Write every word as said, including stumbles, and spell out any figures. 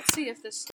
Let's see if this